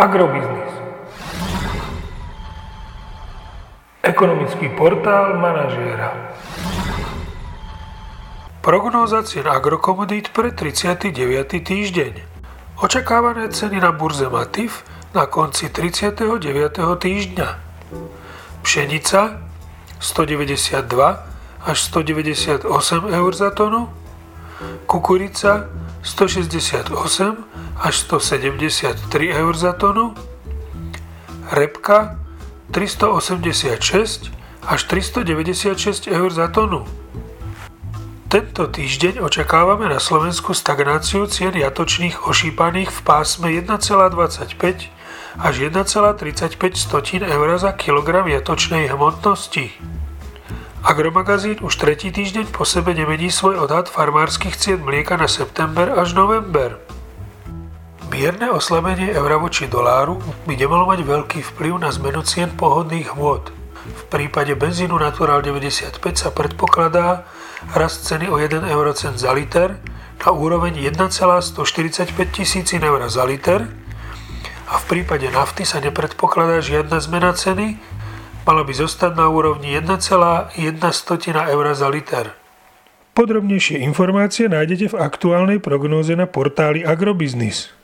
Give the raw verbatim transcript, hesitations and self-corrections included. Agrobiznis. Ekonomický portál manažéra. Prognóza cien agrokomodít pre tridsiaty deviaty týždeň. Očakávané ceny na burze Matif na konci tridsiateho deviateho týždňa. Pšenica stodeväťdesiatdva až stodeväťdesiatosem eur za tonu, kukurica stošesťdesiatosem až stosedemdesiattri eur za tonu, repka tristoosemdesiatšesť až tristodeväťdesiatšesť eur za tonu. Tento týždeň očakávame na Slovensku stagnáciu cien jatočných ošípaných v pásme jeden celá dvadsaťpäť až jeden celá tridsaťpäť eur za kilogram jatočnej hmotnosti. Agromagazín už tretí týždeň po sebe nemení svoj odhad farmárskych cien mlieka na september až november. Mierne oslabenie eura voči doláru by nemalo mať veľký vplyv na zmenu cien pohodných hmôt. V prípade benzínu Natural deväťdesiatpäť sa predpokladá rast ceny o jeden eurocent za liter na úroveň jeden celá stoštyridsaťpäť tisíc eur za liter a v prípade nafty sa nepredpokladá žiadna zmena ceny, mala by zostať na úrovni jeden celá jedna eur za liter. Podrobnejšie informácie nájdete v aktuálnej prognóze na portáli Agrobiznis.